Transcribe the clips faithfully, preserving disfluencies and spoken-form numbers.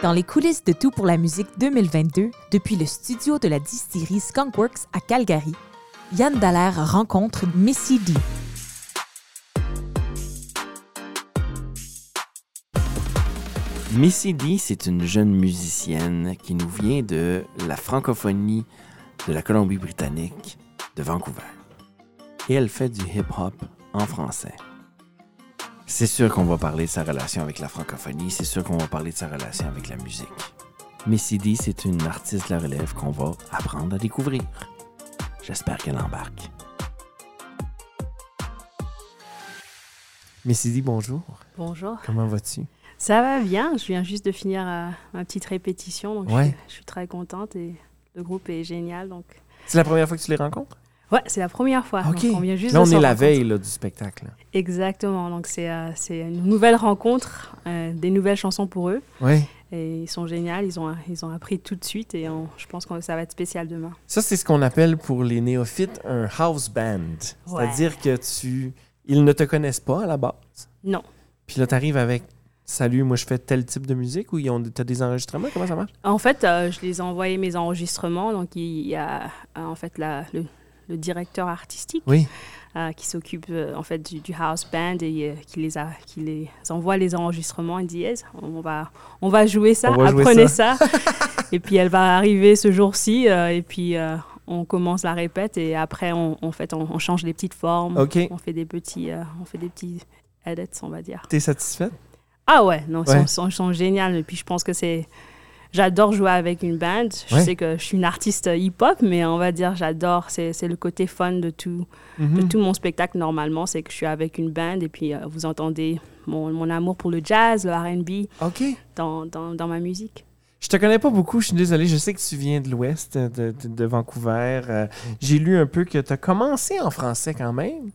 Dans les coulisses de Tout pour la musique deux mille vingt-deux, depuis le studio de la distillerie Skunkworks à Calgary, Yann Dallaire rencontre Missy D. Missy D, c'est une jeune musicienne qui nous vient de la francophonie de la Colombie-Britannique, de Vancouver. Et elle fait du hip-hop en français. C'est sûr qu'on va parler de sa relation avec la francophonie, c'est sûr qu'on va parler de sa relation avec la musique. Missy D, c'est une artiste de la relève qu'on va apprendre à découvrir. J'espère qu'elle embarque. Missy D, bonjour. Bonjour. Comment vas-tu? Ça va bien, je viens juste de finir euh, ma petite répétition, donc ouais. je, je suis très contente et le groupe est génial. Donc... C'est la première fois que tu les rencontres? Ouais, c'est la première fois. Okay. Donc on vient juste là, on est la veille là, du spectacle. Exactement, donc c'est, euh, c'est une nouvelle rencontre, euh, des nouvelles chansons pour eux. Oui. Et ils sont géniaux, ils ont, ils ont appris tout de suite et on, je pense que ça va être spécial demain. Ça, c'est ce qu'on appelle pour les néophytes un house band. Ouais. C'est-à-dire que tu, ils ne te connaissent pas à la base. Non. Puis là, tu arrives avec... Salut, moi je fais tel type de musique ou ils ont t'as des enregistrements, comment ça marche? En fait, euh, je les ai envoyé mes enregistrements, donc il y a en fait la, le, le directeur artistique oui. euh, qui s'occupe euh, en fait du, du house band et euh, qui les a, qui les envoie les enregistrements. Elle dit yes, on va on va jouer ça, va apprenez jouer ça. ça. Et puis elle va arriver ce jour-ci euh, et puis euh, on commence la répète et après on, on fait on, on change les petites formes, okay. on fait des petits euh, on fait des petits edits, on va dire. T'es satisfaite? Ah ouais, non, ils ouais. sont, sont, sont géniaux. Et puis je pense que c'est... J'adore jouer avec une band. Je ouais. sais que je suis une artiste hip-hop, mais on va dire j'adore. C'est, c'est le côté fun de tout, mm-hmm. de tout mon spectacle normalement. C'est que je suis avec une band et puis euh, vous entendez mon, mon amour pour le jazz, le R and B okay. dans, dans, dans ma musique. Je te connais pas beaucoup, je suis désolée. Je sais que tu viens de l'Ouest, de, de, de Vancouver. Euh, j'ai lu un peu que tu as commencé en français quand même.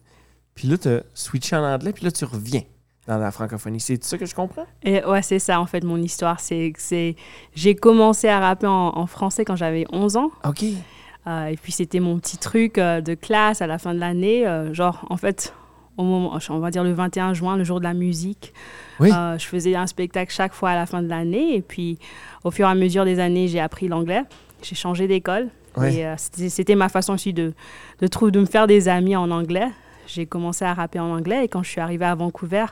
Puis là, tu as switché en anglais, puis là, tu reviens. Dans la francophonie, c'est ça que je comprends? Et ouais, c'est ça en fait mon histoire. C'est que c'est... j'ai commencé à rapper en, en français quand j'avais onze ans. Ok. Euh, et puis c'était mon petit truc euh, de classe à la fin de l'année. Euh, genre en fait, au moment, on va dire le vingt et un juin, le jour de la musique, oui. euh, je faisais un spectacle chaque fois à la fin de l'année. Et puis au fur et à mesure des années, j'ai appris l'anglais. J'ai changé d'école. Ouais. Et euh, c'était, c'était ma façon aussi de, de, trou- de me faire des amis en anglais. J'ai commencé à rapper en anglais et quand je suis arrivée à Vancouver,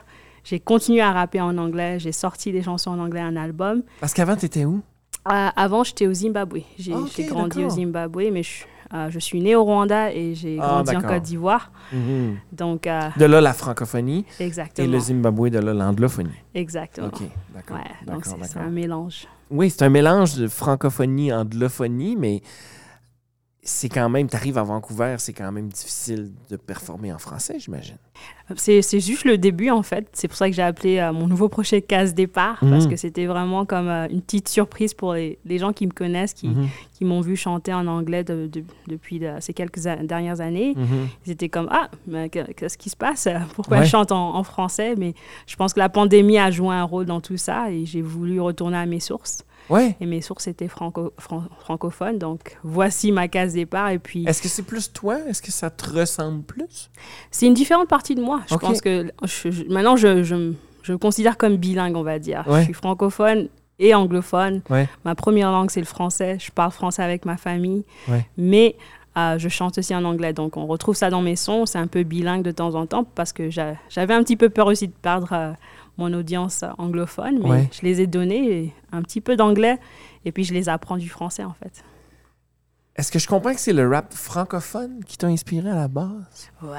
j'ai continué à rapper en anglais. J'ai sorti des chansons en anglais, un album. Parce qu'avant, t'étais où? euh, Avant, j'étais au Zimbabwe. J'ai, okay, j'ai grandi d'accord. au Zimbabwe, mais je, euh, je suis née au Rwanda et j'ai grandi ah, en Côte d'Ivoire. Mm-hmm. Donc, euh, de là, la francophonie. Exactement. Et le Zimbabwe, de là, l'anglophonie. Exactement. OK, d'accord. Ouais, d'accord donc, c'est, d'accord. c'est un mélange. Oui, c'est un mélange de francophonie, anglophonie, mais... C'est quand même, t'arrives à Vancouver, c'est quand même difficile de performer en français, j'imagine. C'est, c'est juste le début, en fait. C'est pour ça que j'ai appelé euh, mon nouveau projet Case Départ, mmh. parce que c'était vraiment comme euh, une petite surprise pour les, les gens qui me connaissent, qui, mmh. qui m'ont vu chanter en anglais de, de, depuis de, ces quelques a- dernières années. Mmh. Ils étaient comme, ah, mais qu'est-ce qui se passe? Pourquoi ouais. je chante en, en français? Mais je pense que la pandémie a joué un rôle dans tout ça et j'ai voulu retourner à mes sources. Ouais. Et mes sources étaient franco- fran- francophones, donc voici ma case départ. Et puis... Est-ce que c'est plus toi? Est-ce que ça te ressemble plus? C'est une différente partie de moi. Je okay. pense que je, je, maintenant, je, je, je me considère comme bilingue, on va dire. Ouais. Je suis francophone et anglophone. Ouais. Ma première langue, c'est le français. Je parle français avec ma famille, ouais. mais euh, je chante aussi en anglais. Donc, on retrouve ça dans mes sons. C'est un peu bilingue de temps en temps parce que j'a, j'avais un petit peu peur aussi de perdre... Euh, mon audience anglophone, mais ouais. je les ai donnés un petit peu d'anglais et puis je les apprends du français, en fait. Est-ce que je comprends que c'est le rap francophone qui t'a inspiré à la base? Ouais,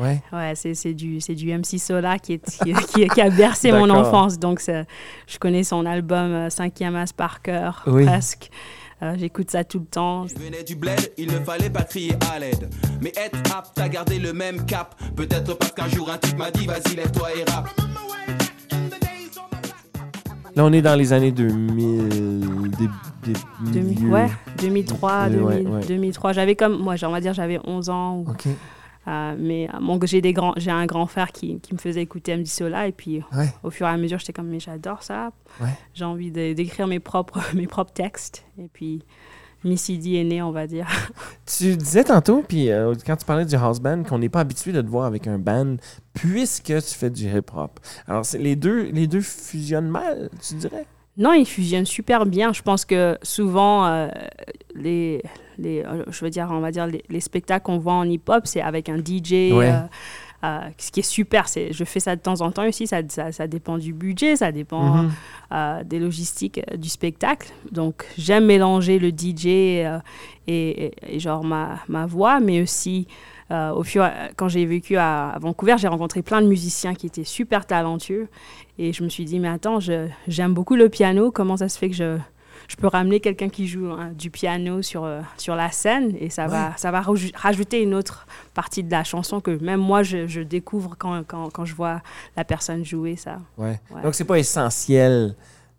ouais. ouais c'est, c'est, du, c'est du M C Solaar qui, est, qui, qui, qui a bercé mon enfance. Donc, je connais son album Cinquième As par cœur, oui. presque. Euh, j'écoute ça tout le temps. Je venais du bled, il ne fallait pas crier à l'aide. Mais être apte à garder le même cap. Peut-être parce qu'un jour un type m'a dit, vas-y, lève-toi et rap. Là, on est dans les années deux mille, des, des deux mille ouais, deux mille trois, deux mille, ouais, ouais. deux mille trois. J'avais comme, moi, on va dire, j'avais onze ans. Ou, okay. euh, mais bon, j'ai, des grands, j'ai un grand frère qui, qui me faisait écouter M C Solaar et puis ouais. au fur et à mesure, j'étais comme, mais j'adore ça. Ouais. J'ai envie de, d'écrire mes propres, mes propres textes. Et puis, Missy D est née, on va dire. Tu disais tantôt, puis euh, quand tu parlais du house band, qu'on n'est pas habitué de te voir avec un band puisque tu fais du hip-hop. Alors, c'est les deux, les deux fusionnent mal, tu dirais? Non, ils fusionnent super bien. Je pense que souvent, euh, les, les, je veux dire, on va dire, les, les spectacles qu'on voit en hip-hop, c'est avec un D J. Ouais. Euh, Euh, ce qui est super, c'est, je fais ça de temps en temps aussi, ça, ça, ça dépend du budget, ça dépend mm-hmm. euh, des logistiques euh, du spectacle. Donc j'aime mélanger le D J euh, et, et, et genre ma, ma voix, mais aussi euh, au fur, quand j'ai vécu à, à Vancouver, j'ai rencontré plein de musiciens qui étaient super talentueux et je me suis dit mais attends, je, j'aime beaucoup le piano, comment ça se fait que je... Je peux ramener quelqu'un qui joue hein, du piano sur, euh, sur la scène et ça ouais. va, ça va raj- rajouter une autre partie de la chanson que même moi, je, je découvre quand, quand, quand je vois la personne jouer ça. Ouais. Ouais. Donc, c'est pas essentiel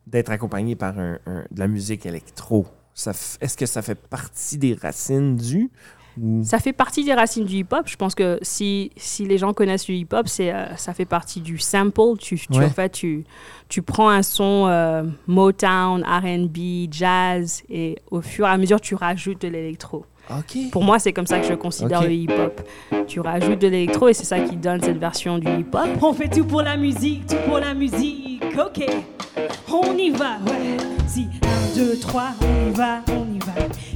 d'être accompagné par un, un, de la musique électro. Ça f- est-ce que ça fait partie des racines du... Ou... Ça fait partie des racines du hip-hop. Je pense que si, si les gens connaissent le hip-hop, c'est, euh, ça fait partie du sample. Tu, tu, ouais. en fait, tu, tu prends un son euh, Motown, R and B, jazz, et au fur et à mesure, tu rajoutes de l'électro. Okay. Pour moi, c'est comme ça que je considère okay. le hip-hop. Tu rajoutes de l'électro et c'est ça qui donne cette version du hip-hop. On fait tout pour la musique, tout pour la musique, ok. On y va, ouais. Si, un, deux, trois, on y va, on y va.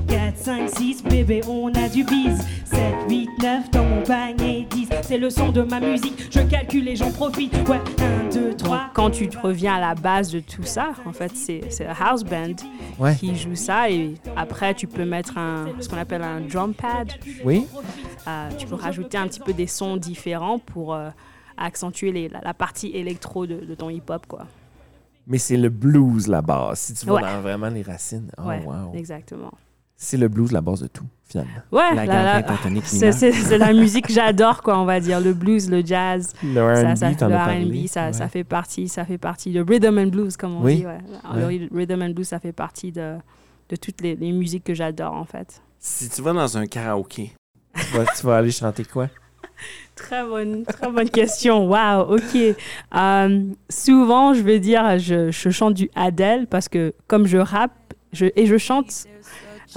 quatre, cinq, six, bébé, on a du bise. sept, huit, neuf, dans mon panier, dix. C'est le son de ma musique, je calcule et j'en profite. Ouais, un, deux, trois. Quand tu te reviens à la base de tout ça, en fait, c'est, c'est la house band ouais. qui joue ça. Et après, tu peux mettre un, ce qu'on appelle un drum pad. Oui. Euh, tu peux rajouter un petit peu des sons différents pour euh, accentuer les, la, la partie électro de, de ton hip-hop, quoi. Mais c'est le blues, la base, si tu vas ouais. dans vraiment les racines. Oh, ouais, wow. Exactement. C'est le blues, la base de tout, finalement. Ouais, la la, la, c'est, c'est, c'est la musique que j'adore, quoi, on va dire. Le blues, le jazz, le R and B, ça, ça, le R and B ça, ouais. ça fait partie, ça fait partie de rhythm and blues, comme on oui. dit. Ouais. Alors, ouais. Le rhythm and blues, ça fait partie de, de toutes les, les musiques que j'adore, en fait. Si tu vas dans un karaoké, tu vas, tu vas aller chanter quoi? Très bonne, très bonne question. Waouh, ok. Euh, souvent, je vais dire, je, je chante du Adele parce que comme je rappe je, et je chante,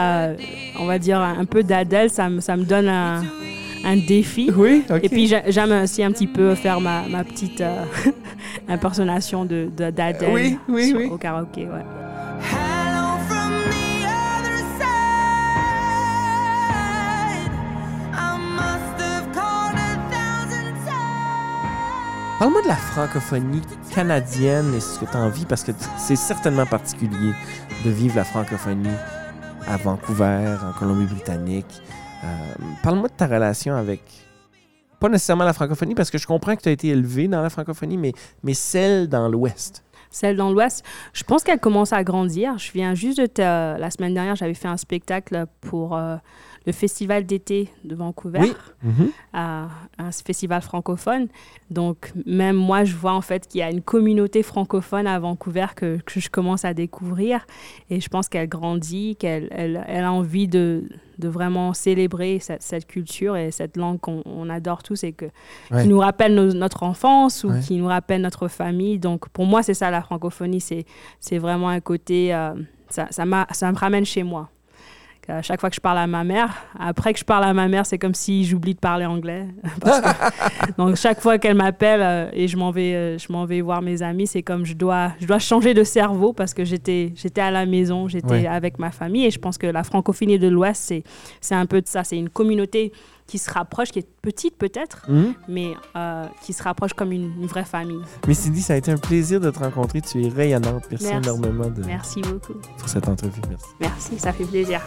euh, on va dire un peu d'Adele, ça me, ça me donne un, un défi. Oui, ok. Et puis, j'aime aussi un petit peu faire ma, ma petite euh, impersonnation de, de, d'Adele oui, oui, sur, oui. au karaoké. Ouais. Parle-moi de la francophonie canadienne et ce que tu en vis, parce que c'est certainement particulier de vivre la francophonie à Vancouver, en Colombie-Britannique. Euh, parle-moi de ta relation avec, pas nécessairement la francophonie, parce que je comprends que tu as été élevé dans la francophonie, mais, mais celle dans l'Ouest. Celle dans l'Ouest, je pense qu'elle commence à grandir. Je viens juste de... Te... La semaine dernière, j'avais fait un spectacle pour... Euh... le festival d'été de Vancouver, oui. mm-hmm. euh, un festival francophone. Donc, même moi, je vois en fait qu'il y a une communauté francophone à Vancouver que, que je commence à découvrir. Et je pense qu'elle grandit, qu'elle elle, elle a envie de, de vraiment célébrer cette, cette culture et cette langue qu'on on adore tous et que, ouais. qui nous rappelle nos, notre enfance ou ouais. qui nous rappelle notre famille. Donc, pour moi, c'est ça la francophonie. C'est, c'est vraiment un côté... Euh, ça, ça, m'a, ça me ramène chez moi. À chaque fois que je parle à ma mère, après que je parle à ma mère, c'est comme si j'oublie de parler anglais. Parce que... Donc, chaque fois qu'elle m'appelle euh, et je m'en, vais, euh, je m'en vais voir mes amis, c'est comme je dois, je dois changer de cerveau parce que j'étais, j'étais à la maison, j'étais ouais. avec ma famille. Et je pense que la francophonie de l'Ouest, c'est, c'est un peu de ça. C'est une communauté qui se rapproche, qui est petite peut-être, mm-hmm. mais euh, qui se rapproche comme une, une vraie famille. Missy D, ça a été un plaisir de te rencontrer. Tu es rayonnante. Merci, Merci. énormément de... Merci beaucoup. Pour cette entrevue. Merci. Merci, ça fait plaisir.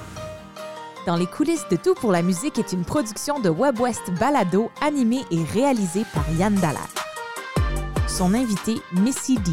Dans les coulisses de Tout pour la musique est une production de Web West Balado animée et réalisée par Yann Dallaire. Son invité, Missy D.